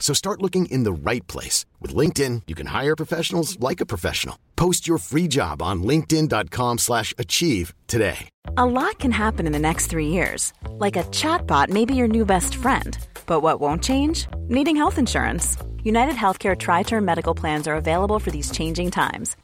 So start looking in the right place. With LinkedIn, you can hire professionals like a professional. Post your free job on linkedin.com/achieve today. A lot can happen in the next 3 years. Like a chatbot may be your new best friend. But what won't change? Needing health insurance. United Healthcare Tri-Term Medical Plans are available for these changing times.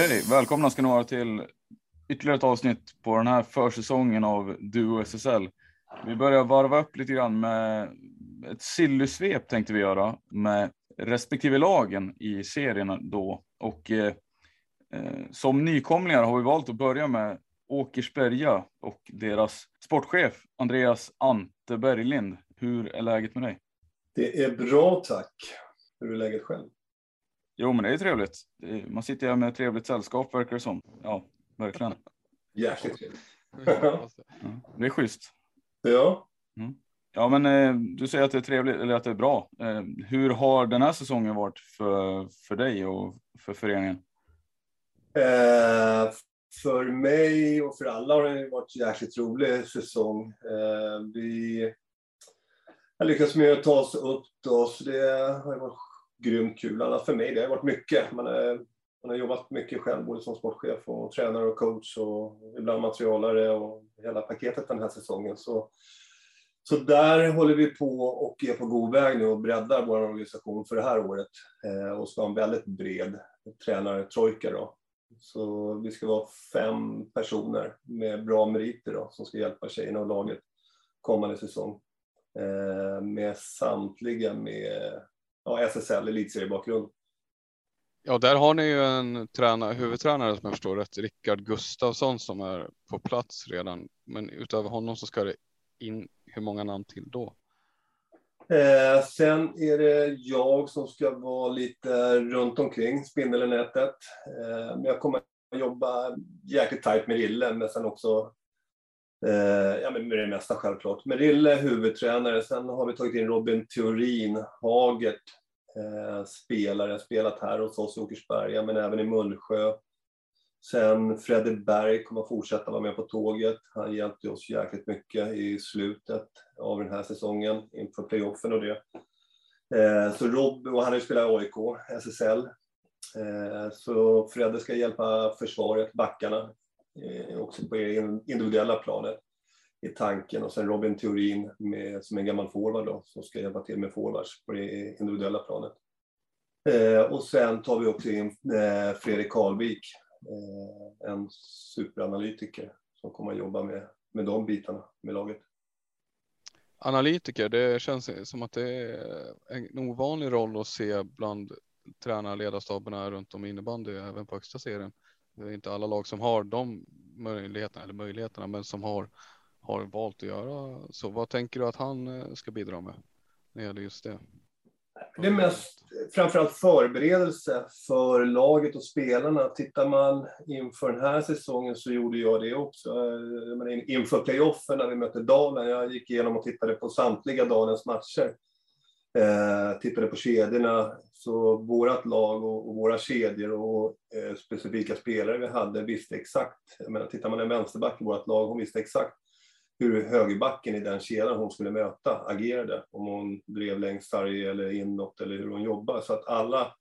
Okej, välkomna ska ni vara till ytterligare ett avsnitt på den här försäsongen av Duo SSL. Vi börjar varva upp lite grann med ett sillysvep tänkte vi göra med respektive lagen i serien då. Och som nykomlingar har vi valt att börja med Åkersberga och deras sportchef Andreas Ante Berglind. Hur är läget med dig? Det är bra, tack. Hur är läget själv? Jo, men det är trevligt. Man sitter här med ett trevligt sällskap, verkar det som. Ja, verkligen. Jäkligt trevligt. Ja, det är schysst. Ja. Mm. Ja, men du säger att det är trevligt, eller att det är bra. Hur har den här säsongen varit för dig och för föreningen? För mig och för alla har det varit en jäkligt rolig säsong. Vi har lyckats med att ta oss upp då, så det har varit grymt kul. Annars för mig det har varit mycket. Man har jobbat mycket själv, både som sportchef och tränare och coach och ibland materialare och hela paketet den här säsongen. Så där håller vi på och är på god väg nu och breddar vår organisation för det här året. Och ska ha en väldigt bred tränare-trojka då. Så vi ska vara 5 personer med bra meriter då, som ska hjälpa tjejerna och laget kommande säsong. Med samtliga med SSL, elitseriebakgrund. Ja, där har ni ju en huvudtränare som jag förstår rätt, Rickard Gustafsson, som är på plats redan. Men utöver honom så ska det in hur många namn till då? Sen är det jag som ska vara lite runt omkring spindelnätet. Men jag kommer att jobba jäkligt tajt med Rille, men sen också med det mesta självklart. Men Rille är huvudtränare. Sen har vi tagit in Robin Thurin Hagert, spelat här hos oss i Åkersberga, men även i Mullsjö. Sen Fredrik Berg kommer fortsätta vara med på tåget. Han hjälpte oss jäkligt mycket i slutet av den här säsongen inför playoffen och det. Så Rob, och han har ju spelat i AIK, SSL. Så Fredrik ska hjälpa försvaret, backarna, också på individuella planet i tanken, och sen Robin Thurin som en gammal forward då, som ska hjälpa till med forwards på det individuella planet. Och sen tar vi också in Fredrik Carlvik, en superanalytiker som kommer att jobba med de bitarna med laget. Analytiker, det känns som att det är en ovanlig roll att se bland tränare och ledarstaberna runt om i innebandy, även på högsta serien. Det är inte alla lag som har de möjligheterna, men som har valt att göra. Så vad tänker du att han ska bidra med när det gäller just det? Det är mest framförallt förberedelse för laget och spelarna. Tittar man inför den här säsongen så gjorde jag det också. Inför playoffen när vi mötte Dalen. Jag gick igenom och tittade på samtliga Dalens matcher. Tittade på kedjorna. Så vårat lag och våra kedjor och specifika spelare vi hade visste exakt. Jag menar, tittar man en vänsterback i vårt lag, hon visste exakt hur högerbacken i den kedjan hon skulle möta agerade. Om hon drev längst sarg eller inåt eller hur hon jobbade. Så att alla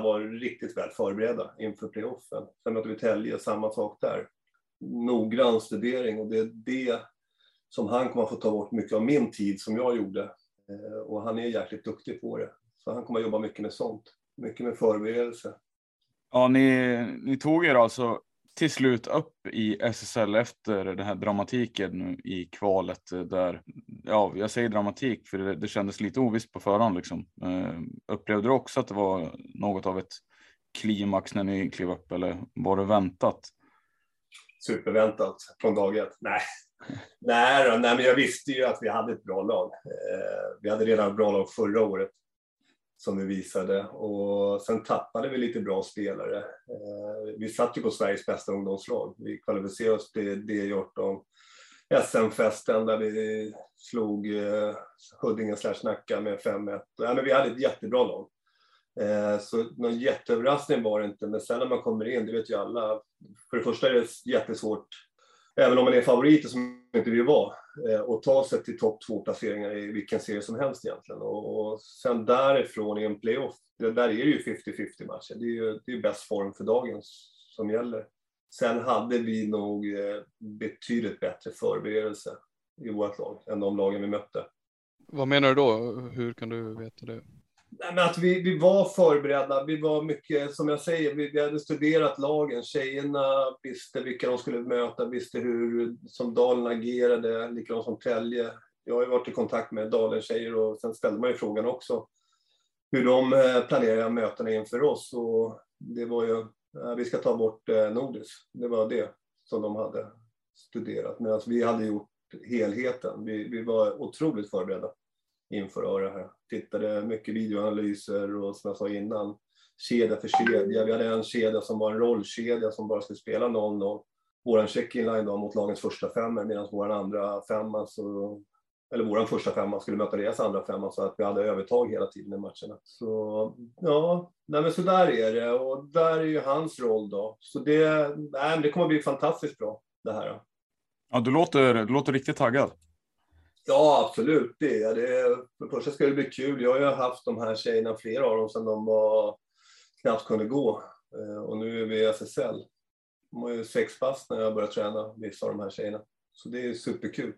var riktigt väl förberedda inför playoffen. Sen mötte vi Tälje, samma sak där. Noggrann studering, och det är det som han kommer att få ta bort mycket av min tid som jag gjorde. Och han är jäkligt duktig på det. Så han kommer att jobba mycket med sånt. Mycket med förberedelse. Ja, ni tog er alltså till slut upp i SSL efter den här dramatiken nu i kvalet där, ja, jag säger dramatik för det kändes lite ovisst på förhand liksom. Upplevde du också att det var något av ett klimax när ni klev upp, eller var det väntat? Superväntat från dag ett. Nej, men jag visste ju att vi hade ett bra lag. Vi hade redan ett bra lag förra året som vi visade, och sen tappade vi lite bra spelare. Vi satt ju på Sveriges bästa ungdomslag. Vi kvalificerade oss till D18 SM-festen där vi slog Huddinge/Nacka med 5-1. Ja, men vi hade ett jättebra lag. Så någon jätteöverraskning var det inte, men sen när man kommer in, det vet ju alla. För det första är det jättesvårt, även om man är favoriter som inte vi var, och ta sig till topp 2 placeringar i vilken serie som helst egentligen. Och sen därifrån i en playoff, där är det ju 50-50 matcher. Det är ju bäst form för dagen som gäller. Sen hade vi nog betydligt bättre förberedelse i vårt lag än de lagen vi mötte. Vad menar du då? Hur kan du veta det? Nej, men att vi var förberedda, vi var mycket, som jag säger, vi hade studerat lagen, tjejerna visste vilka de skulle möta, visste hur som Dalen agerade, likadant som Tälje. Jag har ju varit i kontakt med Dalen tjejer, och sen ställde man ju frågan också hur de planerar mötena inför oss, och det var ju, vi ska ta bort Nordis, det var det som de hade studerat, medan vi hade gjort helheten, vi var otroligt förberedda inför det här. Tittade mycket videoanalyser och som jag sa innan, kedja för kedja. Vi hade en kedja som var en rollkedja som bara skulle spela 0-0. Vår check-in-line då mot lagens första femma, medan vår första femma skulle möta deras andra femma, så att vi hade övertag hela tiden i matcherna. Så ja, men så där är det, och där är ju hans roll då. Så det kommer bli fantastiskt bra det här. Då. Ja, du låter riktigt taggad. Ja, absolut. För det första ska det bli kul. Jag har ju haft de här tjejerna, flera av dem, sedan de knappt kunde gå. Och nu är vi i SSL. De var ju 6 pass när jag började träna, vissa av de här tjejerna. Så det är superkul.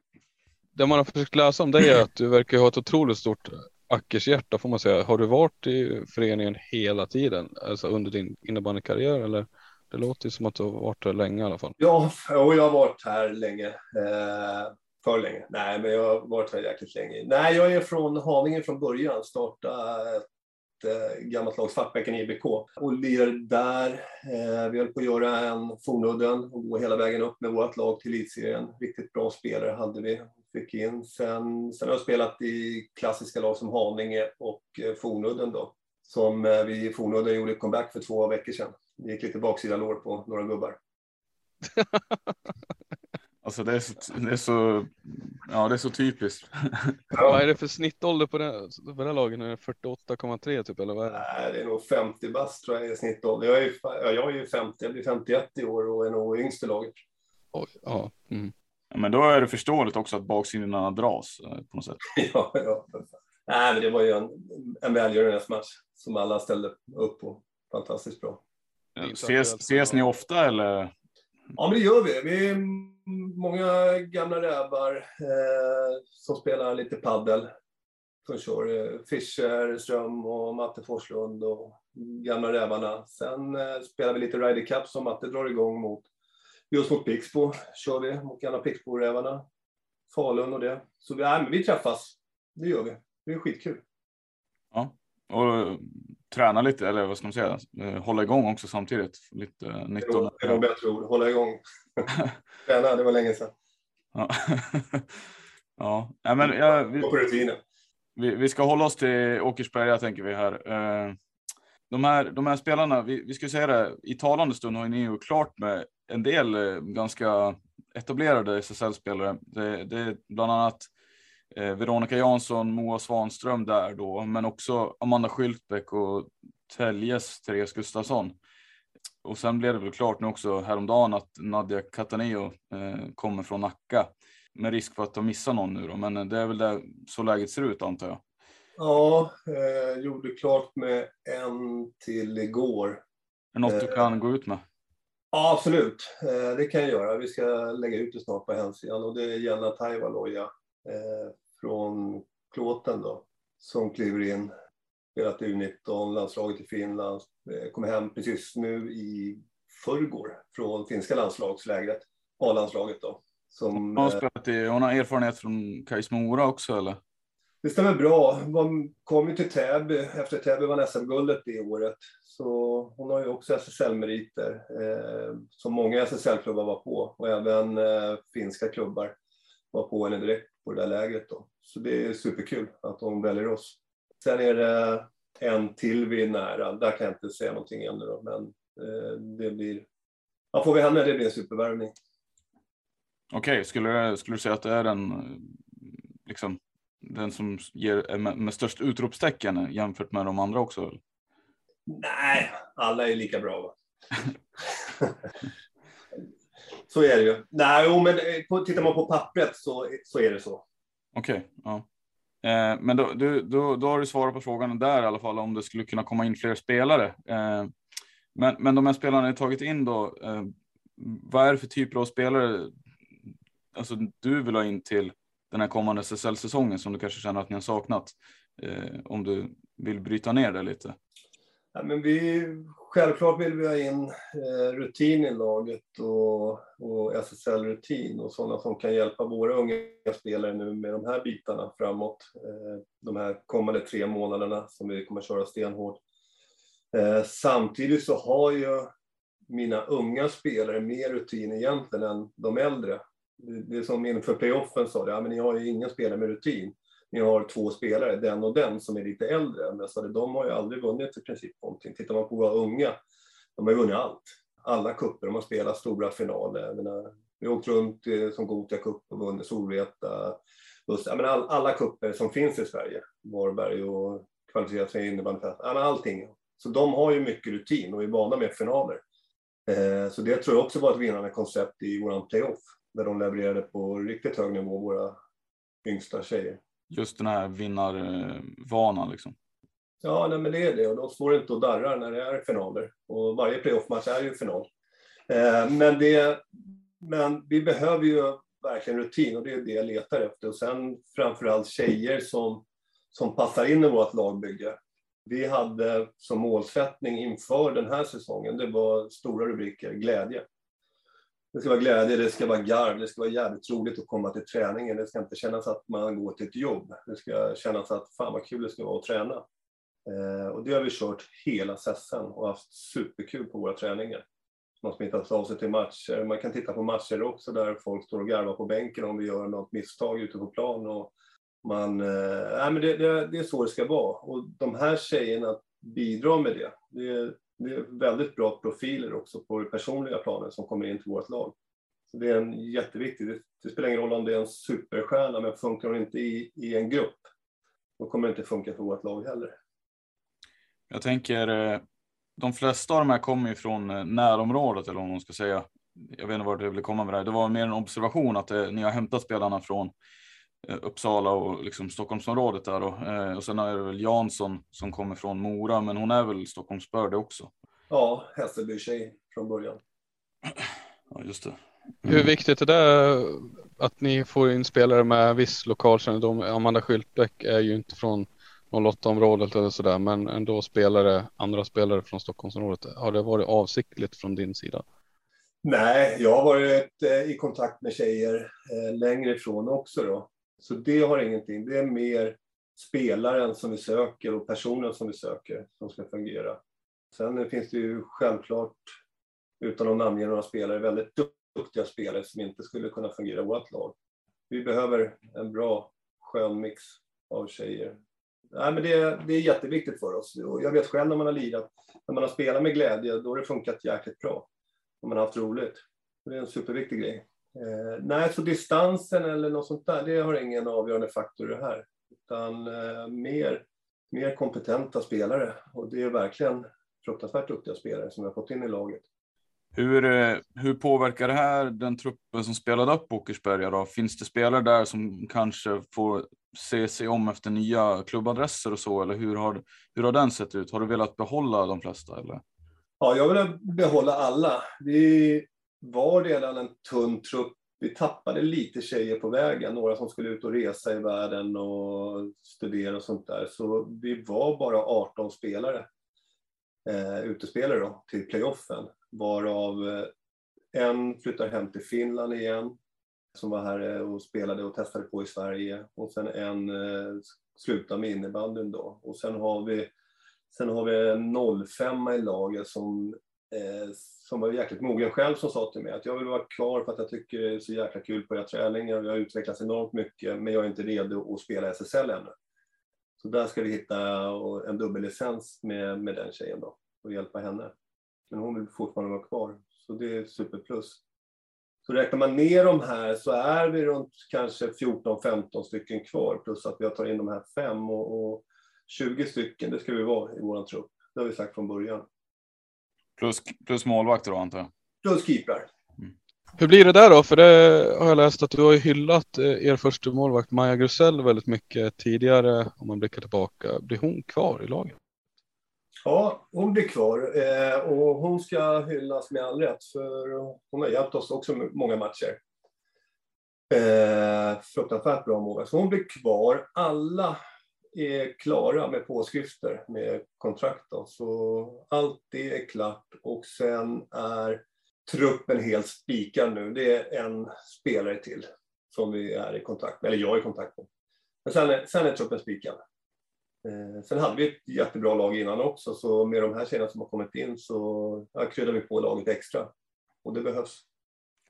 Det man har försökt läsa om dig är att du verkar ha ett otroligt stort Åkershjärta, får man säga. Har du varit i föreningen hela tiden? Alltså under din innebandykarriär, eller? Det låter som att du har varit här länge i alla fall. Ja, och jag har varit här länge. För länge. Nej, men jag har varit här jäkligt länge. Nej, jag är från Haninge från början. Startade ett gammalt lag, Svartbäcken IBK. Och lirade där. Vi höll på att göra en Fornudden och gå hela vägen upp med vårt lag till elitserien. Riktigt bra spelare hade vi. Fick in. Sen har jag spelat i klassiska lag som Haninge och Fornudden då. Som vi i Fornudden gjorde comeback för 2 veckor sedan. Det gick lite baksida lår på några gubbar. Alltså det är så typiskt. Ja. Vad är det för snittålder på den lagen? Är det 48,3 typ, eller vad är det? Nej, det är nog 50 bast tror jag är snittålder. Jag är ju 50, jag blir 51 i år och är nog yngste laget. Oj, ja. Mm. Ja, men då är det förståeligt också att baksidorna dras på något sätt. Ja. Nej, men det var ju en välgörande match som alla ställde upp på. Fantastiskt bra. Ja, ses ni ofta eller? Ja, men det gör vi. Vi är många gamla rävar som spelar lite paddel. Som kör Fischer, Ström och Matte Forslund och gamla rävarna. Sen spelar vi lite Ryder Cup som Matte drar igång mot Pixbo. Kör vi mot gamla Pixbo-rävarna. Falun och det. Så vi träffas. Det gör vi. Det är skitkul. Ja, och träna lite, eller vad ska man säga, hålla igång också samtidigt. Lite 19. Det var bättre ord, hålla igång. Träna, det var länge sedan. Ja, ja men... Vi ska hålla oss till Åkersberga, tänker vi här. De här spelarna, vi ska säga det, i talande stund har ni ju klart med en del ganska etablerade SSL-spelare. Det är bland annat Veronika Jansson, Moa Svanström där då, men också Amanda Skyltbäck och Täljes Therese Gustafsson. Och sen blev det väl klart nu också häromdagen att Nadia Cataneo kommer från Nacka. Med risk för att de missar någon nu då, men det är väl där så läget ser ut, antar jag. Ja, gjorde klart med en till igår. Är något du kan gå ut med? Ja, absolut. Det kan jag göra. Vi ska lägga ut det snart på hemsidan. Och det gäller Tajwa Loja från Klåten då, som kliver in. Spelat U19, landslaget i Finland. Kommer hem precis nu i förrgår från finska landslagslägret. A-landslaget då. Hon har erfarenhet från Kajsmora också, eller? Det stämmer bra. Hon kom ju till Täby. Efter Täby vann SM-guldet det året. Så hon har ju också SSL-meriter. Som många SSL-klubbar var på. Och även finska klubbar var på henne direkt på det där lägret då. Så det är superkul att hon väljer oss. Sen är det en till vi är nära. Där kan jag inte säga någonting ännu då. Men det blir... Ja, får vi henne, det blir en supervärvning. Okej, skulle du säga att det är den som ger med störst utropstecken jämfört med de andra också? Eller? Nej, alla är lika bra, va? Så är det ju. Nej, men tittar man på pappret så är det så. Okej, ja. Men då har du svarat på frågan där i alla fall, om det skulle kunna komma in fler spelare. Men de här spelarna har tagit in då, vad är det för typer av spelare alltså du vill ha in till den här kommande SSL-säsongen som du kanske känner att ni har saknat, om du vill bryta ner det lite? Ja, men självklart vill vi ha in rutin i laget och SSL-rutin och sådana som kan hjälpa våra unga spelare nu med de här bitarna framåt, de här kommande 3 månaderna som vi kommer köra stenhårt. Samtidigt så har ju mina unga spelare mer rutin egentligen än de äldre. Det är som inför playoffen sa det, ja, men ni har ju inga spelare med rutin. Ni har 2 spelare, den och den, som är lite äldre. Men så de har ju aldrig vunnit i princip någonting. Tittar man på våra unga, de har ju vunnit allt. Alla kupper, de har spelat stora finaler. Vi har åkt runt som Gotia Cup och vunnit Solveta. Alla kupper som finns i Sverige. Varberg och kvalificerat sig innebandy. Allting. Så de har ju mycket rutin och är vana med finaler. Så det tror jag också var ett vinnande koncept i våran playoff. Där de levererade på riktigt hög nivå, våra yngsta tjejer. Just den här vinnarvanan liksom. Ja, nej, men det är det. Och de står inte och darrar när det är finaler. Och varje playoffmatch är ju final. Men vi behöver ju verkligen rutin, och det är det jag letar efter. Och sen framförallt tjejer som passar in i vårt lagbygge. Vi hade som målsättning inför den här säsongen, det var stora rubriker, glädje. Det ska vara glädje, det ska vara garv, det ska vara jävligt roligt att komma till träningen. Det ska inte kännas att man går till ett jobb. Det ska kännas att fan vad kul det ska vara att träna. Och det har vi kört hela säsongen och haft superkul på våra träningar. Man smittas av sig till matcher. Man kan titta på matcher också där folk står och garvar på bänken om vi gör något misstag ute på plan. Och det är så det ska vara. Och de här tjejerna bidrar med det. Det är väldigt bra profiler också på det personliga planet som kommer in till vårt lag. Så det är en jätteviktig. Det spelar ingen roll om det är en superstjärna, men funkar hon inte i en grupp, då kommer det inte funka för vårt lag heller. Jag tänker, de flesta av de här kommer ju från närområdet, eller om man ska säga. Jag vet inte vart du vill komma med det här. Det var mer en observation att ni har hämtat spelarna från Uppsala och liksom Stockholmsområdet där och sen är det väl Jansson som kommer från Mora, men hon är väl Stockholmsbörde också. Ja, Hässelby tjej från början. Ja, just det. Mm. Hur viktigt är det att ni får in spelare med viss lokalkännedom? Amanda Skyltbäck är ju inte från 08-området eller sådär, men ändå andra spelare från Stockholmsområdet. Har det varit avsiktligt från din sida? Nej, jag har varit i kontakt med tjejer längre ifrån också då. Så det har ingenting. Det är mer spelaren som vi söker och personen som vi söker som ska fungera. Sen finns det ju självklart, utan att namnge några spelare, väldigt duktiga spelare som inte skulle kunna fungera i vårt lag. Vi behöver en bra skön mix av tjejer nej, men det är jätteviktigt för oss. Och jag vet själv när man har lirat, när man har spelat med glädje, då har det funkat jäkligt bra. Om man har haft roligt. Det är en superviktig grej. Nej, så distansen eller något sånt där, det har ingen avgörande faktor i det här. Utan mer kompetenta spelare. Och det är verkligen fruktansvärt duktiga spelare som vi har fått in i laget. Hur påverkar det här den truppen som spelade upp Åkersberga då? Finns det spelare där som kanske får se sig om efter nya klubbadresser och så? Eller hur har den sett ut? Har du velat behålla de flesta? Eller? Ja, jag vill behålla alla. Vi var redan en tunn trupp. Vi tappade lite tjejer på vägen. Några som skulle ut och resa i världen och studera och sånt där. Så vi var bara 18 spelare. Utespelare då, till playoffen. Varav en flyttar hem till Finland igen, som var här och spelade och testade på i Sverige, och sen en slutar med innebandyn då. Och sen har vi 05 i laget som var jäkligt mogen själv, som sa till mig att jag vill vara klar för att jag tycker det är så jäkla kul på era träningar. Jag har utvecklats enormt mycket, men jag är inte redo att spela SSL ännu. Så där ska vi hitta en dubbellicens med den tjejen då och hjälpa henne. Men hon vill fortfarande vara kvar. Så det är superplus. Så räknar man ner de här så är vi runt kanske 14-15 stycken kvar. Plus att vi tar in de här 5 och 20 stycken. Det ska vi vara i vår trupp. Det har vi sagt från början. Plus målvakter då, antar jag. Plus keeprar. Mm. Hur blir det där då? För det har jag läst att du har hyllat er första målvakt Maja Grusell väldigt mycket tidigare. Om man blickar tillbaka. Blir hon kvar i laget? Ja, hon blir kvar och hon ska hyllas med all rätt, för hon har hjälpt oss också många matcher. Fruktansvärt bra mål. Så hon blir kvar. Alla är klara med påskrifter, med kontrakt då. Så allt det är klart. Och sen är truppen helt spikad nu. Det är en spelare till som vi är i kontakt med, eller jag är i kontakt med. Men sen är truppen spikad. Sen hade vi ett jättebra lag innan också, så med de här tjejerna som har kommit in så kryddar vi på laget extra, och det behövs.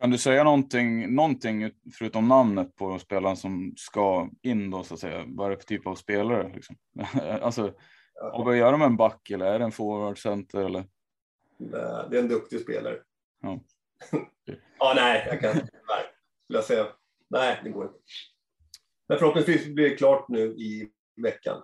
Kan du säga någonting förutom namnet på spelaren som ska in då, så att säga? Vad är det för typ av spelare liksom? Alltså, vad gör de, en back eller är det en forward, center eller? Nej, det är en duktig spelare. Ja, ja, nej, jag kan inte. Nej, skulle jag säga. Nej, det går inte. Men förhoppningsvis blir det klart nu i veckan.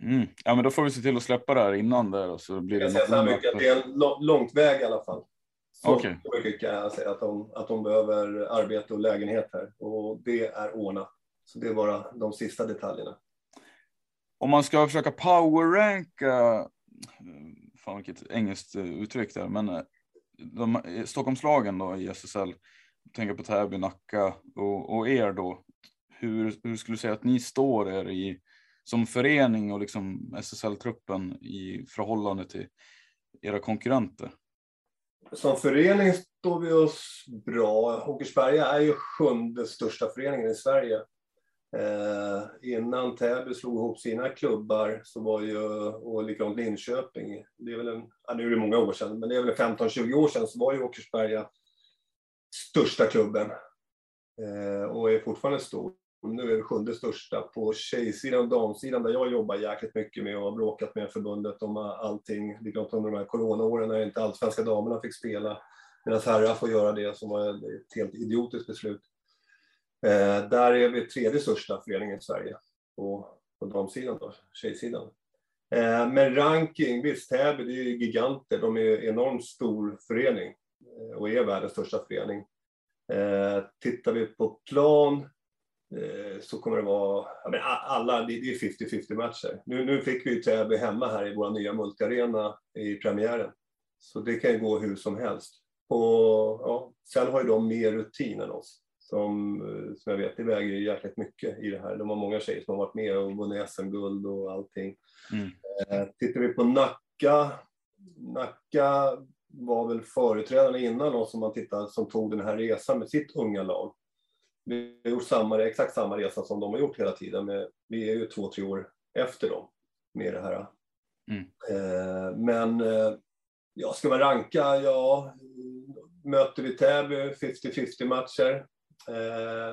Mm. Ja, men då får vi se till att släppa det här innan där, och så blir det mycket. Det är en långt väg i alla fall. Så okay. Mycket kan jag säga att de behöver arbete och lägenhet här, och det är ordnat. Så det är bara de sista detaljerna. Om man ska försöka powerranka, fan vilket engelskt uttryck där, men de Stockholmslagen då i SSL, tänker på Täby, Nacka och er då. Hur skulle du säga att ni står er i som förening och liksom SSL-truppen i förhållande till era konkurrenter? Som förening står vi oss bra. Åkersberga är ju 7:e största föreningen i Sverige. Innan Täby slog ihop sina klubbar så var ju, och likadant Linköping, det är väl nu är det många år sedan, men det är väl 15-20 år sedan, så var ju Åkersberga största klubben. Och är fortfarande stor. Nu är det 7:e största på tjejsidan och damsidan, där jag jobbar jäkligt mycket med och har bråkat med förbundet om allting. Likadant under de här coronaåren när inte allsvenska damerna fick spela, medan herrar får göra det, som var ett helt idiotiskt beslut. Där är vi 3:e största föreningen i Sverige på damsidan då, tjejsidan. Men ranking, visst, Täby, det är ju giganter. De är enormt stor förening och är världens största förening. Tittar vi på plan så kommer det vara, men alla, det är 50-50 matcher. Nu fick vi ju Täby hemma här i våra nya multiarena i premiären. Så det kan ju gå hur som helst. Och ja, sen har ju de mer rutin än oss. Som jag vet, det väger ju jäkligt mycket i det här. De har många tjejer som har varit med och vunnit SM-guld och allting. Mm. Tittar vi på Nacka var väl företrädarna innan oss, som tog den här resan med sitt unga lag. Vi har gjort exakt samma resa som de har gjort hela tiden. Men vi är ju 2-3 år efter dem med det här. Mm. Men ska man ranka, ja, möter vi Täby 50-50 matcher.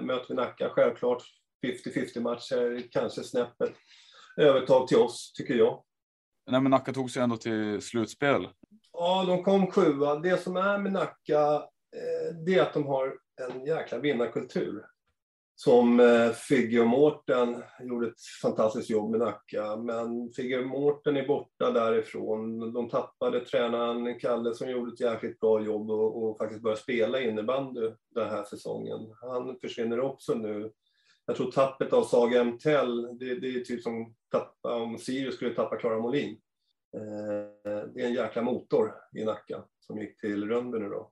Möter vi Nacka självklart 50-50 matcher, kanske snäppet. övertag till oss, tycker jag. Nej, men Nacka tog sig ändå till slutspel. Ja, de kom 7. Det som är med Nacka, det är att de har en jäkla vinnarkultur. Som Figge och Mårten gjorde ett fantastiskt jobb med Nacka. Men Figge och Mårten är borta därifrån. De tappade tränaren Kalle som gjorde ett jäkligt bra jobb och faktiskt började spela innebandy den här säsongen. Han försvinner också nu. Jag tror tappet av Saga Emtell, det är typ som tappa, om Sirius skulle tappa Clara Molin. Det är en jäkla motor i Nacka som gick till Rönnby nu då.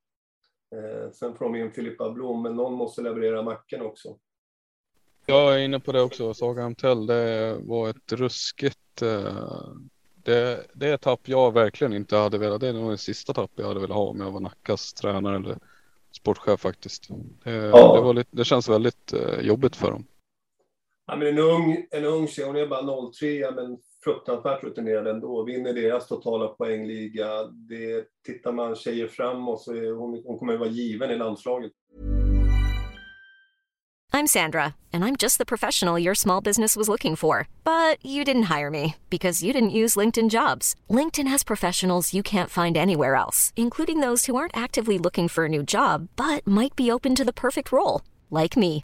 Sen får de in Filippa Blom, men någon måste leverera macken också. Jag är inne på det också. Saga Emtell, det var ett ruskigt... Det är ett tapp jag verkligen inte hade velat. Det var det sista tapp jag hade velat ha om jag var Nackas tränare eller sportchef faktiskt. Det känns väldigt jobbigt för dem. Ja, men en ung tjej, hon är bara 03, men fruktansvärt rutinerad ändå. Vinner deras totala poängliga. Det tittar man tjejer framåt så hon kommer att vara given i landslaget. I'm Sandra, and I'm just the professional your small business was looking for. But you didn't hire me, because you didn't use LinkedIn Jobs. LinkedIn has professionals you can't find anywhere else, including those who aren't actively looking for a new job, but might be open to the perfect role, like me.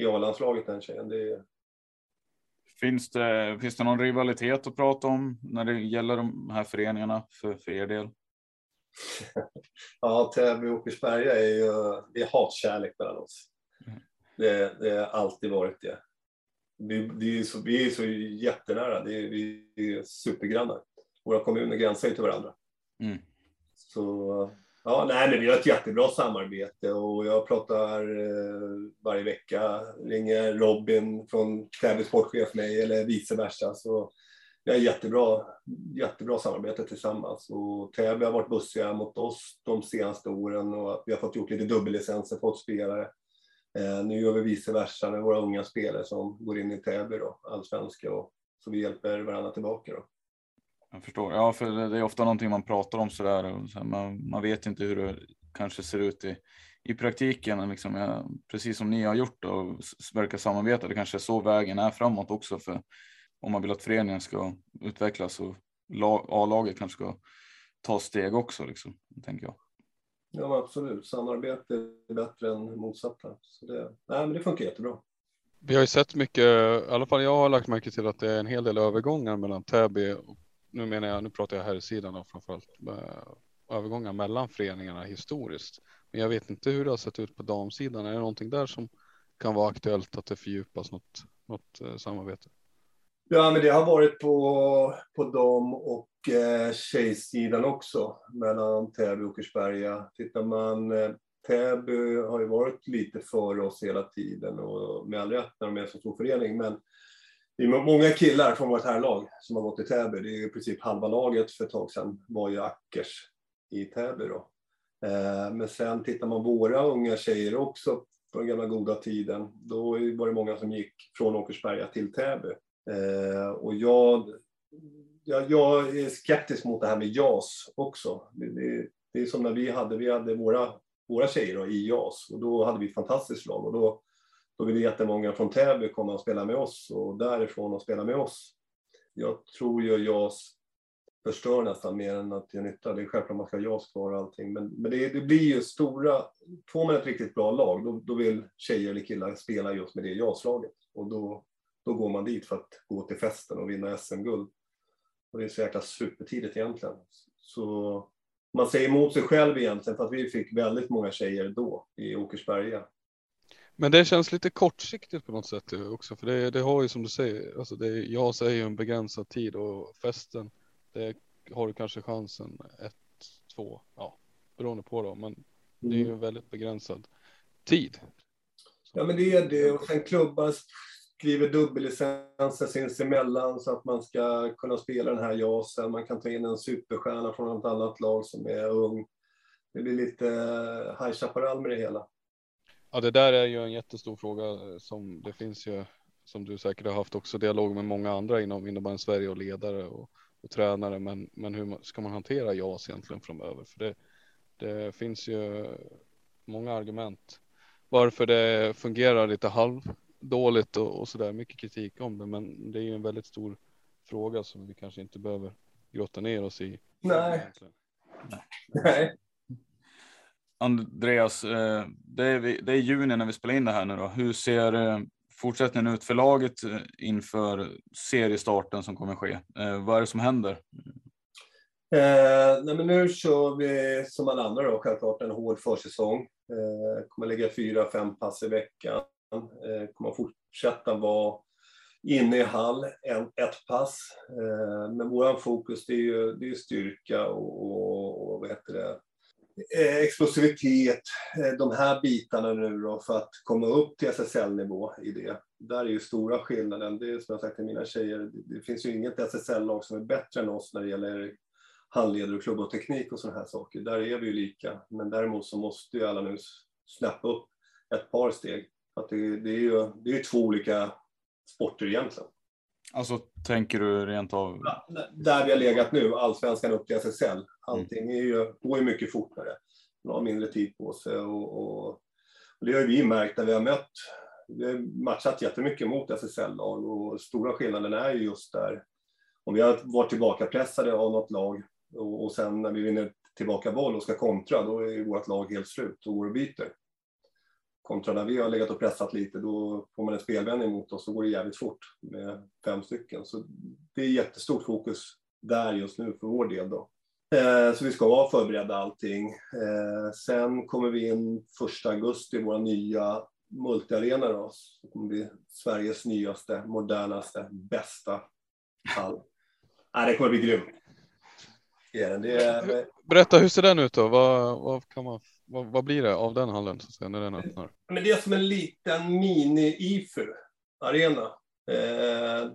I A-landslaget den tjejen. Finns det någon rivalitet att prata om när det gäller de här föreningarna för er del? Ja, Täby och Åkersberga är ju, det är hatkärlek mellan oss. Det har alltid varit det. Vi är så jättenära. Vi är supergrannar. Våra kommuner gränsar ju till varandra. Mm. Så... Ja, nej, men vi har ett jättebra samarbete och jag pratar varje vecka, ringer Robin från Täby sportchef mig eller vice versa, så vi har jättebra samarbete tillsammans och Täby har varit bussiga mot oss de senaste åren och vi har fått gjort lite dubbellicenser, fått spelare. Nu gör vi vice versa med våra unga spelare som går in i Täby då, allsvenska, och så vi hjälper varandra tillbaka då. Jag förstår. Ja, för det är ofta någonting man pratar om sådär. Man vet inte hur det kanske ser ut i praktiken. Liksom, precis som ni har gjort och verkar samarbeta. Det kanske är så vägen är framåt också. För om man vill att föreningen ska utvecklas och A-laget kanske ska ta steg också, liksom, tänker jag. Ja, absolut. Samarbete är bättre än motsatta. Så det funkar jättebra. Vi har ju sett mycket, i alla fall jag har lagt märke till att det är en hel del övergångar mellan Täby och... Nu pratar jag här i sidan då, framförallt övergångar mellan föreningarna historiskt. Men jag vet inte hur det har sett ut på damsidan. Är det någonting där som kan vara aktuellt att det fördjupas något samarbete? Ja, men det har varit på dam och tjejsidan också. Mellan Täby och Åkersberga. Tittar man, Täby har ju varit lite för oss hela tiden. Och med all rätt när de är så stor förening. Men det är många killar från vårt här lag som har gått till Täby. Det är i princip halva laget för ett tag sedan var ju Åkers i Täby då. Men sen tittar man våra unga tjejer också på den gamla goda tiden. Då var det många som gick från Åkersberga till Täby. Och jag är skeptisk mot det här med JAS också. Det är som när vi hade våra tjejer då i JAS. Och då hade vi ett fantastiskt lag och då ville jättemånga från Täby komma och spela med oss och därifrån och spela med oss. Jag tror ju JAS förstör nästan mer än att det är nytta. Det är självklart man ska ha JAS kvar och allting. Men det blir ju stora... Får man ett riktigt bra lag, då vill tjejer eller killar spela just med det JAS-laget. Och då går man dit för att gå till festen och vinna SM-guld. Och det är så jäkla supertidigt egentligen. Så man säger emot sig själv egentligen för att vi fick väldigt många tjejer då i Åkersberga. Men det känns lite kortsiktigt på något sätt också. För det har ju, som du säger, alltså jag säger en begränsad tid, och festen, det har du kanske chansen 1-2, ja, beroende på då. Men det är ju en väldigt begränsad tid. Ja, men det är det. Och sen klubbar skriver dubbellicenser sinsemellan så att man ska kunna spela den här jasen. Man kan ta in en superstjärna från något annat lag som är ung. Det blir lite High Chaparral med det hela. Ja, det där är ju en jättestor fråga som det finns ju, som du säkert har haft också dialog med många andra inom Sverige och ledare och tränare, men hur ska man hantera JAS egentligen framöver? För det finns ju många argument varför det fungerar lite halvdåligt och sådär, mycket kritik om det, men det är ju en väldigt stor fråga som vi kanske inte behöver grotta ner oss i. Nej. Andreas, det är juni när vi spelar in det här nu då. Hur ser fortsättningen ut för laget inför seriestarten som kommer ske? Vad är det som händer? Men nu kör vi som alla andra då, självklart en hård försäsong. Kommer lägga 4-5 pass i veckan. Kommer fortsätta vara inne i hall ett pass. Men våran fokus det är ju styrka och vad heter det? Explosivitet, de här bitarna nu då, för att komma upp till SSL-nivå i det. Där är ju stora skillnaden. Det är som jag sagt till mina tjejer, det finns ju inget SSL-lag som är bättre än oss när det gäller handledare och klubb och teknik och sådana här saker. Där är vi ju lika, men däremot så måste ju alla nu snappa upp ett par steg. Att det är ju två olika sporter egentligen. Alltså tänker du rent av... Där vi har legat nu, allsvenskan upp till SSL. Allting går ju mycket fortare. Man har mindre tid på sig. Och det har vi märkt när vi har mött. Vi har matchat jättemycket mot SSL-lag. Och stora skillnaden är ju just där. Om vi har varit tillbakapressade av något lag. Och sen när vi vinner tillbaka boll och ska kontra. Då är vårt lag helt slut och går och byter. Kontra när vi har legat och pressat lite, då får man en spelvändning mot oss och går det jävligt fort med 5 stycken. Så det är jättestort fokus där just nu för vår del då. Så vi ska vara förberedda allting. Sen kommer vi in 1 augusti i våra nya multiarena då. Det kommer bli Sveriges nyaste, modernaste, bästa hall. Det kommer bli grymt. Berätta, hur ser den ut då? Vad blir det av den hallen så sen när den öppnar? Men det är som en liten mini-IFU-arena.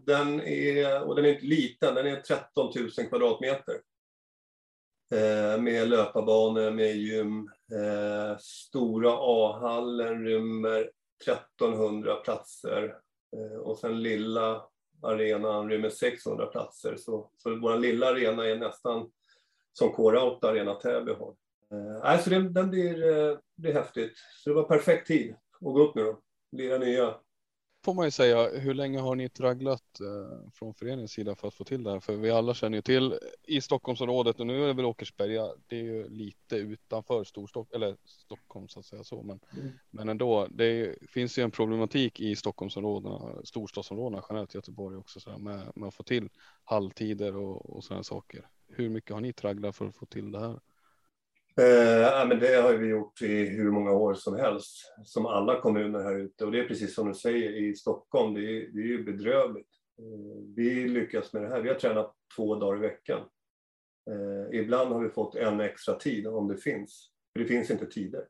Den är inte liten, den är 13 000 kvadratmeter. Med löparbanor, med gym. Stora A-hallen rymmer 1300 platser. Och sen lilla arenan rymmer 600 platser. Så vår lilla arena är nästan som K-Rauta Arena Täby har. Så den blir häftigt. Så det var perfekt tid att gå upp nu då. Lira nya. Får man ju säga, hur länge har ni tragglat från föreningens sida för att få till det här? För vi alla känner ju till i Stockholmsområdet, och nu är det väl Åkersberga. Det är ju lite utanför Stockholm så att säga så. Men ändå, det finns ju en problematik i Stockholmsområdena, storstadsområdena, generellt Göteborg också, så här, med att få till halvtider och sådana saker. Hur mycket har ni tragglat för att få till det här? Men det har vi gjort i hur många år som helst, som alla kommuner här ute. Och det är precis som du säger, i Stockholm, det är ju bedrövligt. Vi lyckas med det här. Vi har tränat 2 dagar i veckan. Ibland har vi fått en extra tid om det finns. För det finns inte tider.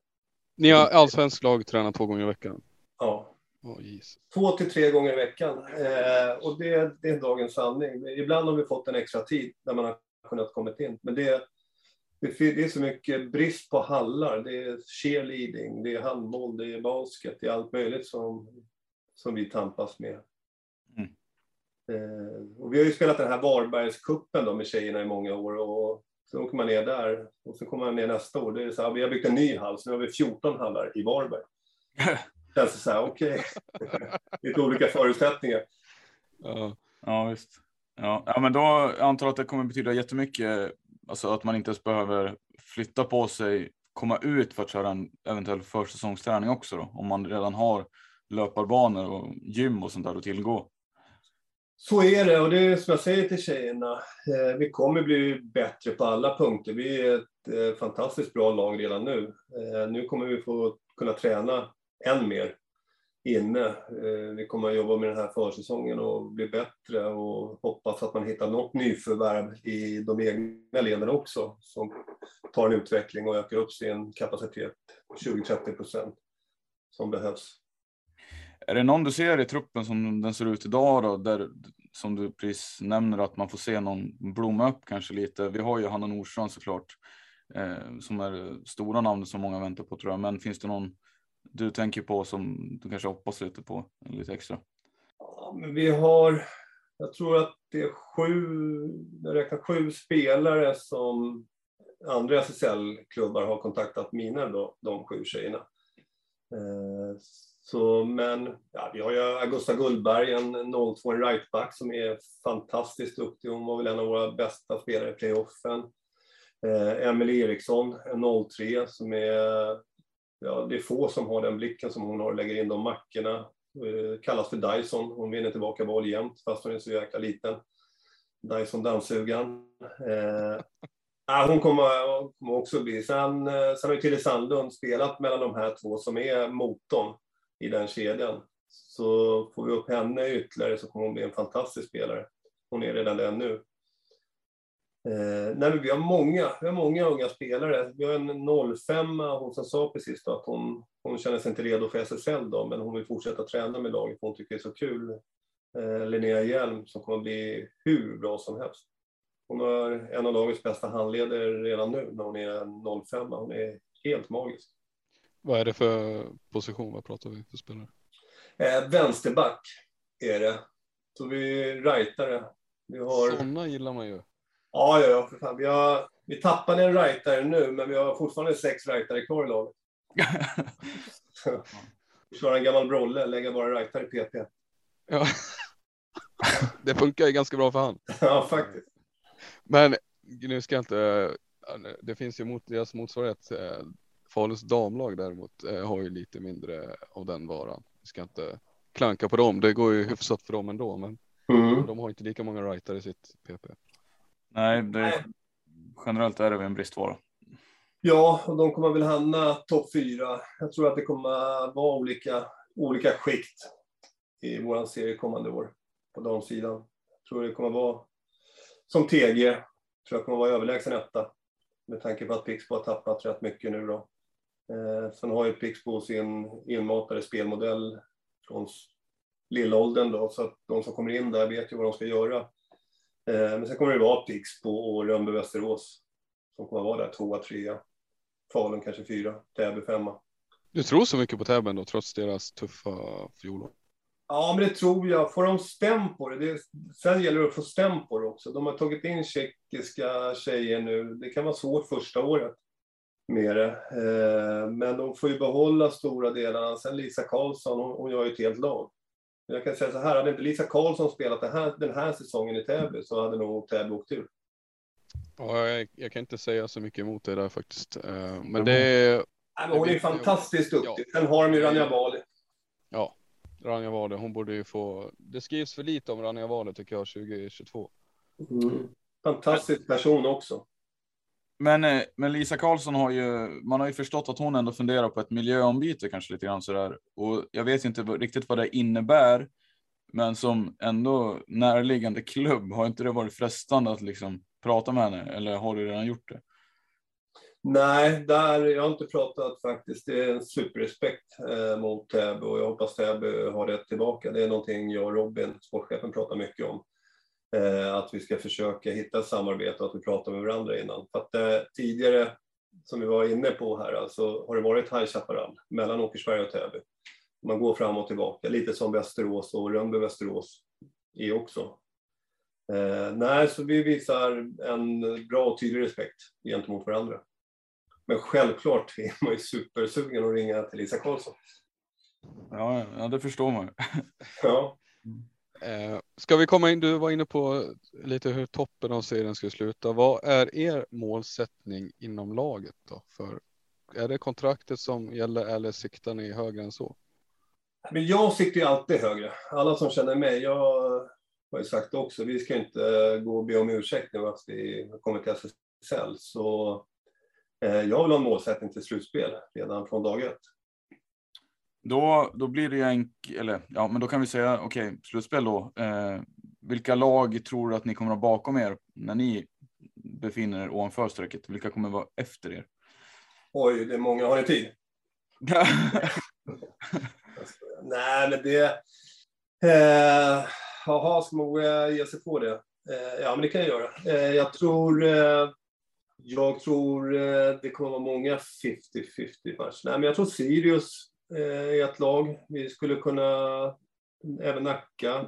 Ni har allsvensk lag tränat 2 gånger i veckan? Ja. 2 till 3 gånger i veckan. Och det är dagens sanning. Ibland har vi fått en extra tid när man har kunnat komma in. Men det är så mycket brist på hallar, det är cheerleading, det är handboll, det är basket, det är allt möjligt som vi tampas med. Och vi har ju spelat den här Varbergs Cupen då med tjejerna i många år, och så åker man ner där och så kommer man ner nästa år. Det är så här, vi har byggt en ny hall, så nu har vi 14 hallar i Varberg. Det är så här, okej. Lite olika förutsättningar. Ja, visst. Ja, men då antar jag att det kommer betyda jättemycket. Alltså att man inte ens behöver flytta på sig, komma ut för att köra en eventuell försäsongsträning också då. Om man redan har löparbanor och gym och sånt där att tillgå. Så är det, och det är som jag säger till tjejerna. Vi kommer bli bättre på alla punkter. Vi är ett fantastiskt bra lag redan nu. Nu kommer vi få kunna träna än mer. inne. Vi kommer att jobba med den här försäsongen och bli bättre och hoppas att man hittar något nyförvärv i de egna leden också som tar en utveckling och ökar upp sin kapacitet 20-30% som behövs. Är det någon du ser i truppen som den ser ut idag då, där, som du precis nämner att man får se någon blomma upp kanske lite? Vi har ju Hanna Nordstrand såklart som är stora namn som många väntar på tror jag, men finns det någon du tänker på som du kanske hoppas lite på lite extra? Ja, men vi har, jag tror att det är sju spelare som andra SSL-klubbar har kontaktat mina då, de 7 tjejerna. Så, men ja, vi har ju Augusta Guldberg, en 0-2 rightback som är fantastiskt duktig. Hon var väl en av våra bästa spelare i playoffen. Emelie Eriksson, en 0-3 som är, ja, det är få som har den blicken som hon har och lägger in de mackorna. Kallas för Dyson, hon vinner tillbaka boll jämt fast hon är så jäkla liten. Dyson dammsugan. Hon kommer också bli. Sen har ju Tilly Sandlund spelat mellan de här två som är motorn i den kedjan. Så får vi upp henne ytterligare så kommer hon bli en fantastisk spelare. Hon är redan där nu. Nej, men vi har många unga spelare. Vi har en 05, hon som sa precis då, att hon känner sig inte redo för SSL då, men hon vill fortsätta träna med laget för hon tycker det är så kul. Linnea Hjelm som kommer bli hur bra som helst. Hon är en av lagets bästa handledare redan nu när hon är en 05. Hon är helt magisk. Vad är det för position? Vad pratar vi för spelare? Vänsterback är det. Så vi är rightare. Vi har... Sådana gillar man ju. Ja, för fan. Vi tappade en rightare nu, men vi har fortfarande 6 rightare kvar i laget. Vi slår en gammal brolle, lägger bara rightare i PP. Ja. Det funkar ju ganska bra för han. Ja, faktiskt. Men nu ska jag inte... Det finns ju deras motsvarighet... Faluns damlag däremot har ju lite mindre av den varan. Vi ska inte klanka på dem. Det går ju hyfsat för dem ändå, men de har inte lika många rightare i sitt PP. Nej, generellt är det en bristvara. Ja, och de kommer väl hamna topp 4. Jag tror att det kommer vara olika skikt i våran serie kommande år på damsidan. Jag tror det kommer vara som TG. Jag tror jag kommer vara överlägsen 1 med tanke på att Pixbo har tappat rätt mycket nu då. Sen har ju Pixbo sin inmatade spelmodell från lilla åldern då, så att de som kommer in där vet ju vad de ska göra. Men sen kommer det vara Pixbo och Rönnby Västerås som kommer vara där 2-3, Falun kanske 4, Täby 5. Du tror så mycket på Täby då trots deras tuffa fjolår? Ja, men det tror jag. Får de stäm på det? Sen gäller det att få stäm på det också. De har tagit in tjeckiska tjejer nu. Det kan vara svårt första året med det. Men de får ju behålla stora delarna. Sen Lisa Karlsson, hon gör ju ett helt lag. Jag kan säga så här, hade inte Lisa Karlsson spelat den här säsongen i Täby så hade nog Täby åkt ur. Ja, jag kan inte säga så mycket emot det där faktiskt. Men det är... Hon är fantastiskt duktig. Sen har de ju Rania Vali. Ja. Rania Vali, hon borde ju få... Det skrivs för lite om Rania Vali tycker jag 2022. Fantastisk person också. Men Lisa Karlsson har ju... Man har ju förstått att hon ändå funderar på ett miljöombyte kanske lite grann sådär. Och jag vet inte riktigt vad det innebär. Men som ändå närliggande klubb, har inte det varit frestande att liksom prata med henne? Eller har du redan gjort det? Nej, jag har inte pratat faktiskt. Det är en superrespekt mot Täby och jag hoppas Täby har det tillbaka. Det är någonting jag och Robin, sportchefen, pratar mycket om. Att vi ska försöka hitta samarbete och att vi pratar med varandra innan. För att tidigare, som vi var inne på här, alltså, har det varit High Chaparral mellan Åkersberga och Täby. Man går fram och tillbaka, lite som Västerås och Rönnby Västerås är också. Nej, så vi visar en bra och tydlig respekt gentemot varandra. Men självklart är man ju supersugen att ringa till Lisa Karlsson. Ja, det förstår man. Ja. Ska vi komma in, du var inne på lite hur toppen av serien ska sluta. Vad är er målsättning inom laget då? För är det kontraktet som gäller eller siktar ni högre än så? Men jag siktar ju alltid högre. Alla som känner mig, jag har ju sagt också, vi ska inte gå och be om ursäkt nu att vi kommer till SSL. Så jag vill ha en målsättning till slutspel redan från dag 1. Då blir det men då kan vi säga okej, slutspel då. Vilka lag tror du att ni kommer ha bakom er när ni befinner er ovanför strecket? Vilka kommer vara efter er? Oj, det är många. Har ni tid? Nej, men det... Hasmoga ger sig på det. Men det kan jag göra. Jag tror det kommer vara många 50-50 matcher. Nej, men jag tror Sirius är ett lag. Vi skulle kunna även Nacka.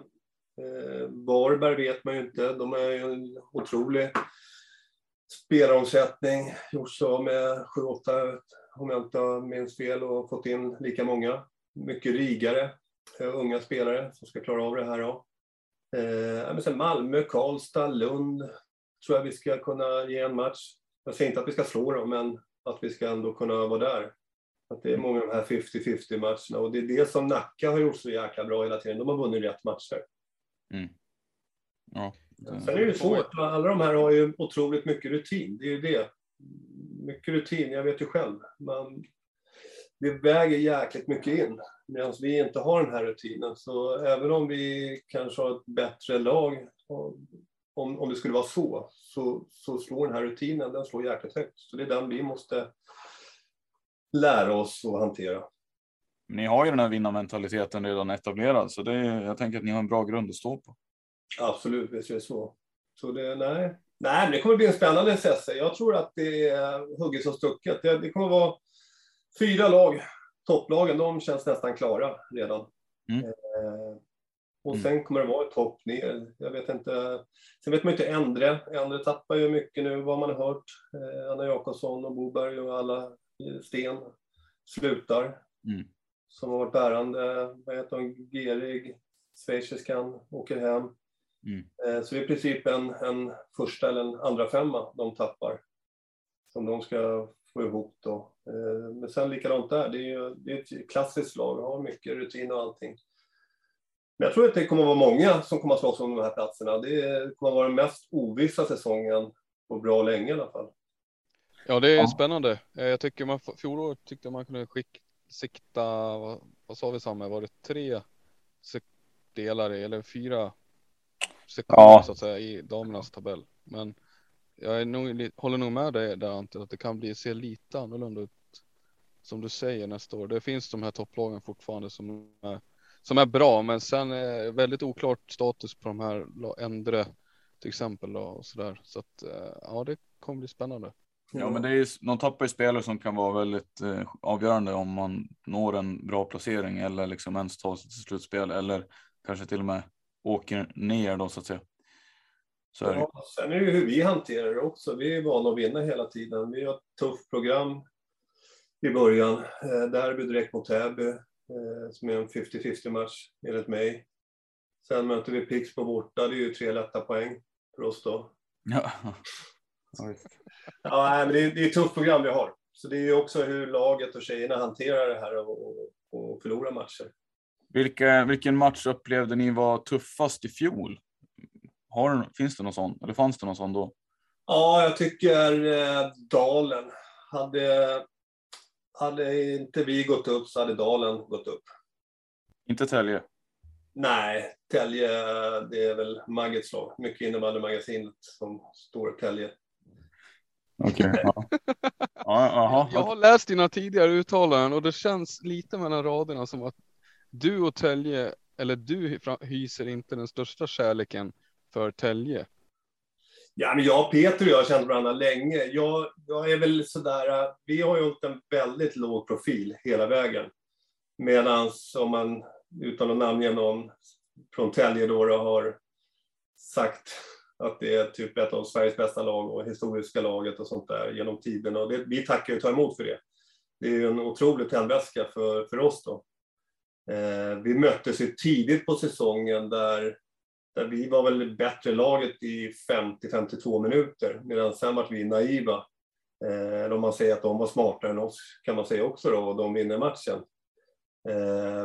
Varberg vet man ju inte. De är ju en otrolig spelaromsättning. Gjort så med 7-8 om jag inte minns fel och fått in lika många. Mycket rigare. Unga spelare som ska klara av det här då. Men sen Malmö, Karlstad, Lund tror jag vi ska kunna ge en match. Jag säger inte att vi ska slå dem, men att vi ska ändå kunna vara där. Att det är många av de här 50-50 matcherna, och det är det som Nacka har gjort så jäkla bra hela tiden. De har vunnit rätt matcher. Mm. Ja. Sen är det svårt. Alla de här har ju otroligt mycket rutin. Det är ju det. Mycket rutin, jag vet ju själv. Det väger jäkligt mycket in. Medan vi inte har den här rutinen. Så även om vi kanske har ett bättre lag, om det skulle vara så slår den här rutinen, den slår jäkligt högt. Så det är den vi måste lära oss att hantera. Ni har ju den här vinnarmentaliteten redan etablerad. Så jag tänker att ni har en bra grund att stå på. Absolut, visst är det så. Så det, nej, det kommer bli en spännande SS. Jag tror att det är hugget som stucket. Det kommer vara 4 lag. Topplagen, de känns nästan klara redan. Och sen kommer det vara ett topp ner. Jag vet inte. Sen vet man inte Endre. Endre tappar ju mycket nu, vad man har hört. Anna Jakobsson och Boberg och alla Sten slutar. Som har varit bärande. Vad heter hon? Gerig. Schweiziskan åker hem. Så det är i princip en första eller en andra femma de tappar. Som de ska få ihop då. Men sen likadant där. Det är ett klassiskt lag. Har mycket rutin och allting. Men jag tror att det kommer vara många som kommer att slåss om de här platserna. Det kommer att vara den mest ovissa säsongen på bra länge i alla fall. Ja, det är spännande. Jag tycker fjolåret tyckte man kunde sikta, vad sa vi samma? Var det 3 delare eller 4 sektioner så att säga i damernas tabell. Men jag håller nog med dig där, Ante, att det kan se lite annorlunda ut som du säger nästa år. Det finns de här topplagen fortfarande som är bra, men sen är väldigt oklart status på de här Endre till exempel då, och sådär. Så att det kommer bli spännande. Ja, men det är ju någon tappar i spelare som kan vara väldigt avgörande om man når en bra placering eller liksom ens tar sig till slutspel eller kanske till och med åker ner då så att säga. Så är det. Sen är det ju hur vi hanterar det också. Vi är vana att vinna hela tiden. Vi har ett tufft program i början. Derby direkt mot Täby som är en 50-50 match enligt mig. Sen möter vi Pixbo borta. Det är ju 3 lätta poäng för oss då. Ja. Ja, men det är ett tufft program vi har. Så det är ju också hur laget och tjejerna hanterar det här och förlorar matcher. Vilken match upplevde ni var tuffast i fjol? Finns det någon sån? Eller fanns det någon sån då? Ja, jag tycker Dalen. Hade inte vi gått upp så hade Dalen gått upp. Inte Tälje? Nej, Tälje det är väl Maggets lag. Mycket innebandymagasinet som står Tälje. Okej, ja. Jag har läst dina tidigare uttalanden och det känns lite mellan raderna som att du och Tälje, eller du hyser inte den största kärleken för Tälje. Ja, men jag och Peter och jag har känt varandra länge. Jag är väl sådär, vi har ju en väldigt låg profil hela vägen. Medan om man, utan att namnge någon från Tälje då har sagt att det är typ ett av Sveriges bästa lag och historiska laget och sånt där genom tiden. Och vi tackar och tar emot för det. Det är ju en otrolig tändväska för oss då. Vi möttes ju tidigt på säsongen där vi var väl bättre laget i 50-52 minuter. Medan sen var vi naiva. Om man säger att de var smartare än oss kan man säga också då. Och de vinner matchen.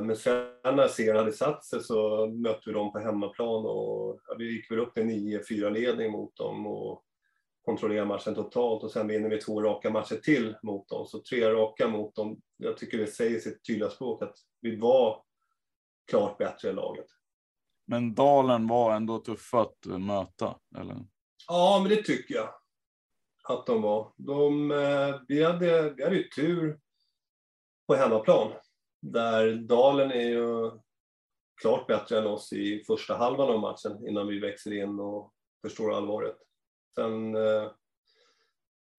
Men sen när serien hade satt sig så mötte vi dem på hemmaplan och vi gick väl upp till 9-4 ledning mot dem och kontrollerar matchen totalt och sen vinner vi 2 raka matcher till mot dem. Så 3 raka mot dem, jag tycker det säger sitt tydliga språk att vi var klart bättre i laget. Men Dalen var ändå tuff att möta, eller? Ja, men det tycker jag att de var. Vi hade ju tur på hemmaplan. Där Dalen är ju klart bättre än oss i första halvan av matchen innan vi växer in och förstår allvaret. Sen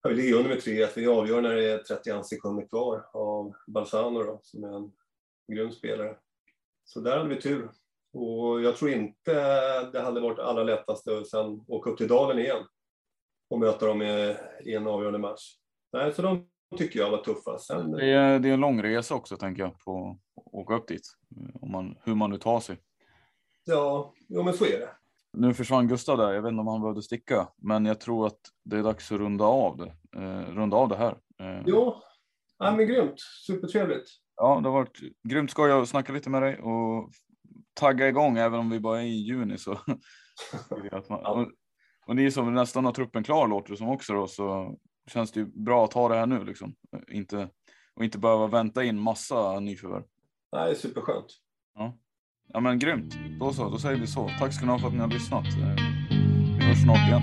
har vi ligger under med 3 att vi avgör när det är 31 sekunder kvar av Balsano då, som är en grym spelare. Så där hade vi tur. Och jag tror inte det hade varit allra lättaste att sen åka upp till Dalen igen och möta dem i en avgörande match. Nej, så de tycker jag var tuffa. Sen... Det är en lång resa också, tänker jag, på att åka upp dit. Hur man nu tar sig. Ja, jo, men så är det. Nu försvann Gustav där, jag vet inte om han behövde sticka. Men jag tror att det är dags att runda av det här. Ja, nej, men grymt. Supertrevligt. Ja, det har varit grymt skoj att snacka lite med dig och tagga igång, även om vi bara är i juni så. Och ni som nästan har truppen klar, låter det som också då, så känns det ju bra att ta det här nu liksom. Inte behöva vänta in massa nyförvärv. Nej, superskönt. Ja men grymt. Då säger vi så. Tack ska ni ha för att ni har lyssnat. Vi hörs snart igen.